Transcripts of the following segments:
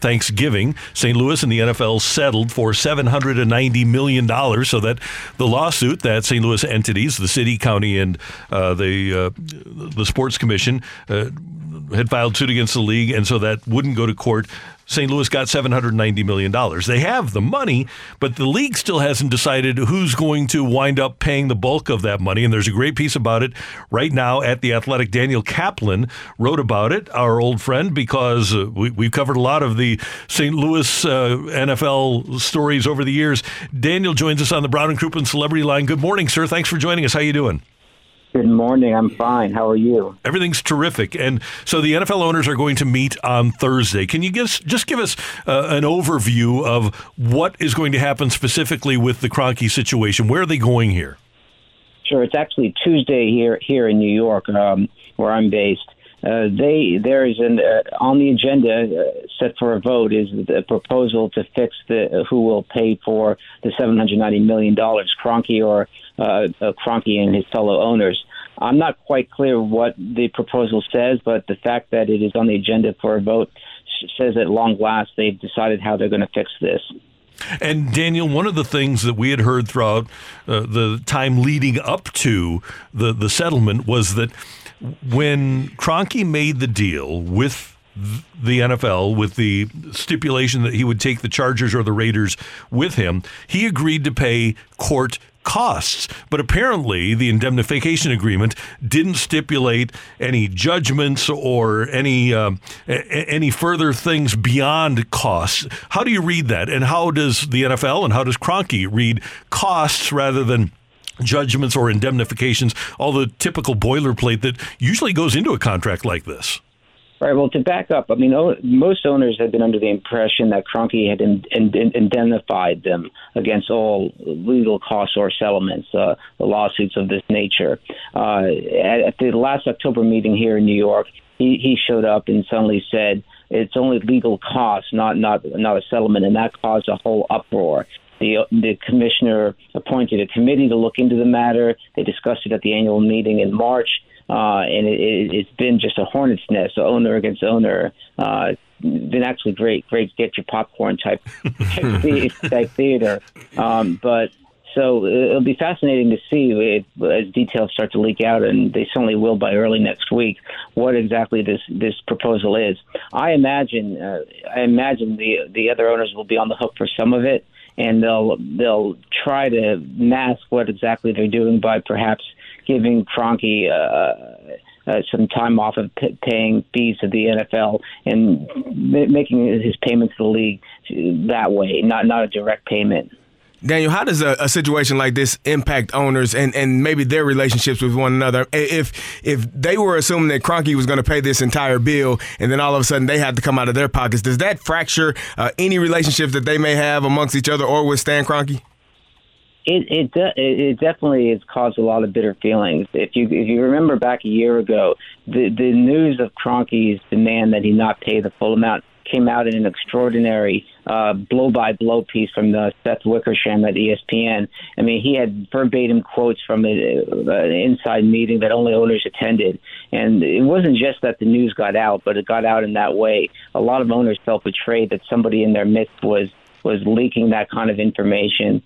Thanksgiving, St. Louis and the NFL settled for $790 million so that the lawsuit that St. Louis entities, the city, county, and the sports commission had filed suit against the league, and so that wouldn't go to court. St. Louis got $790 million. They have the money, but the league still hasn't decided who's going to wind up paying the bulk of that money. And there's a great piece about it right now at The Athletic. Daniel Kaplan wrote about it, our old friend, because we've covered a lot of the St. Louis NFL stories over the years. Daniel joins us on the Brown and Crouppen Celebrity Line. Good morning, sir. Thanks for joining us. How you doing? Good morning. I'm fine. How are you? Everything's terrific. And so the NFL owners are going to meet on Thursday. Can you give us an overview of what is going to happen specifically with the Kroenke situation? Where are they going here? Sure. It's actually Tuesday here in New York, where I'm based. On the agenda set for a vote is the proposal to fix who will pay for the $790 million, Kroenke or Kroenke and his fellow owners. I'm not quite clear what the proposal says, but the fact that it is on the agenda for a vote says at long last they've decided how they're going to fix this. And Daniel, one of the things that we had heard throughout the time leading up to the settlement was that when Kroenke made the deal with the NFL, with the stipulation that he would take the Chargers or the Raiders with him, he agreed to pay court costs. But apparently the indemnification agreement didn't stipulate any judgments or any further things beyond costs. How do you read that? And how does the NFL and how does Kroenke read costs rather than judgments or indemnifications, all the typical boilerplate that usually goes into a contract like this? Right. Well, to back up, I mean, most owners have been under the impression that Kroenke had indemnified them against all legal costs or settlements, lawsuits of this nature. At the last October meeting here in New York, he showed up and suddenly said it's only legal costs, not a settlement, and that caused a whole uproar. The commissioner appointed a committee to look into the matter. They discussed it at the annual meeting in March, and it's been just a hornet's nest, so owner against owner. Been actually great get your popcorn type theater. But so it'll be fascinating to see as details start to leak out, and they certainly will by early next week, what exactly this proposal is. I imagine the other owners will be on the hook for some of it. And they'll try to mask what exactly they're doing by perhaps giving Kroenke some time off of paying fees to the NFL and making his payments to the league that way, not a direct payment. Daniel, how does a situation like this impact owners and maybe their relationships with one another? If they were assuming that Kroenke was going to pay this entire bill and then all of a sudden they had to come out of their pockets, does that fracture any relationships that they may have amongst each other or with Stan Kroenke? It definitely has caused a lot of bitter feelings. If you remember back a year ago, the news of Kroenke's demand that he not pay the full amount came out in an extraordinary blow-by-blow piece from Seth Wickersham at ESPN. I mean, he had verbatim quotes from an inside meeting that only owners attended. And it wasn't just that the news got out, but it got out in that way. A lot of owners felt betrayed that somebody in their midst was leaking that kind of information.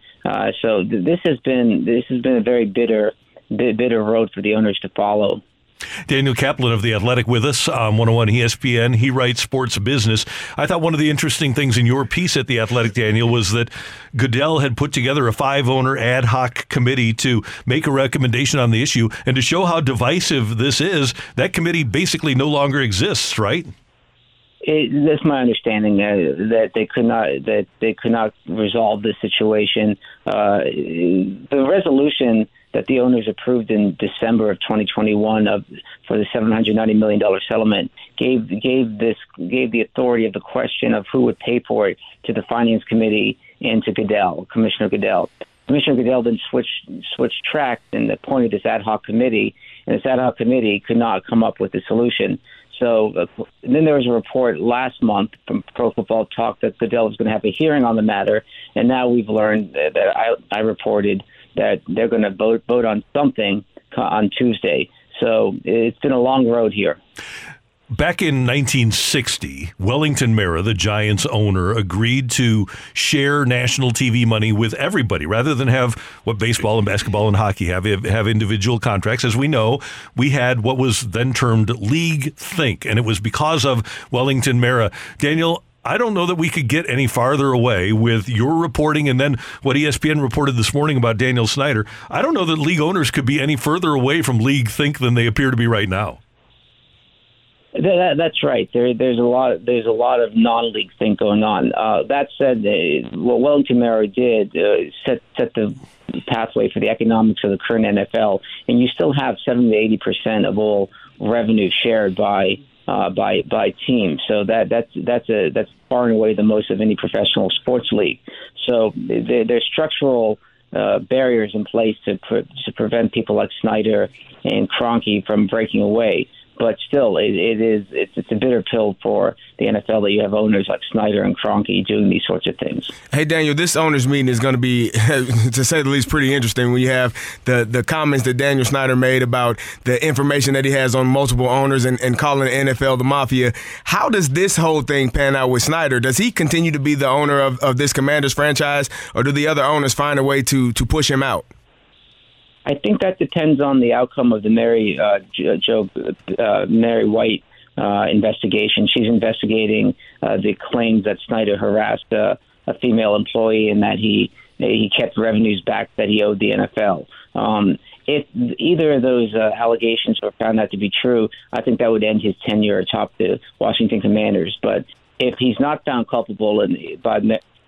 So this has been a very bitter road for the owners to follow. Daniel Kaplan of The Athletic with us on 101 ESPN. He writes sports business. I thought one of the interesting things in your piece at The Athletic, Daniel, was that Goodell had put together a 5-owner ad hoc committee to make a recommendation on the issue. And to show how divisive this is, that committee basically no longer exists, right? That's my understanding, that they could not resolve this situation. The resolution that the owners approved in December of 2021 for the $790 million settlement gave the authority of the question of who would pay for it to the Finance Committee and to Goodell, Commissioner Goodell. Commissioner Goodell then switched track and appointed this ad hoc committee, and this ad hoc committee could not come up with a solution. So then there was a report last month from Pro Football Talk that Goodell was going to have a hearing on the matter, and now we've learned that I reported that they're going to vote on something on Tuesday. So it's been a long road here. Back in 1960, Wellington Mara, the Giants owner, agreed to share national TV money with everybody rather than have what baseball and basketball and hockey have individual contracts. As we know, we had what was then termed League Think, and it was because of Wellington Mara. Daniel, I don't know that we could get any farther away with your reporting and then what ESPN reported this morning about Daniel Snyder. I don't know that league owners could be any further away from League Think than they appear to be right now. That's right. There's a lot of non-league thing going on. That said, what Wellington Mara did set the pathway for the economics of the current NFL, and you still have 70 to 80% of all revenue shared by team. So that's far and away the most of any professional sports league. So there's structural barriers in place to prevent people like Snyder and Kroenke from breaking away. But still, it's a bitter pill for the NFL that you have owners like Snyder and Kroenke doing these sorts of things. Hey, Daniel, this owners' meeting is going to be, to say the least, pretty interesting. We have the comments that Daniel Snyder made about the information that he has on multiple owners and calling the NFL the mafia. How does this whole thing pan out with Snyder? Does he continue to be the owner of this Commanders franchise, or do the other owners find a way to push him out? I think that depends on the outcome of the Mary White investigation. She's investigating the claims that Snyder harassed a female employee and that he kept revenues back that he owed the NFL. If either of those allegations were found out to be true, I think that would end his tenure atop the Washington Commanders. But if he's not found culpable by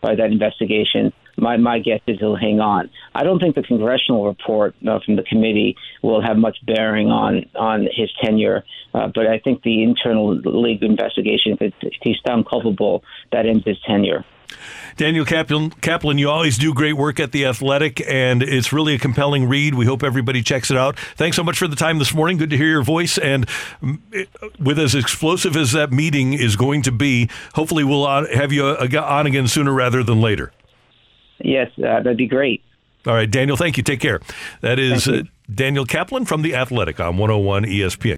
that investigation, my guess is he'll hang on. I don't think the congressional report from the committee will have much bearing on his tenure, but I think the internal league investigation, if he's found culpable, that ends his tenure. Daniel Kaplan, you always do great work at The Athletic, and it's really a compelling read. We hope everybody checks it out. Thanks so much for the time this morning. Good to hear your voice. And with as explosive as that meeting is going to be, hopefully we'll have you on again sooner rather than later. Yes, that'd be great. All right, Daniel, thank you. Take care. That is Daniel Kaplan from The Athletic on 101 ESPN.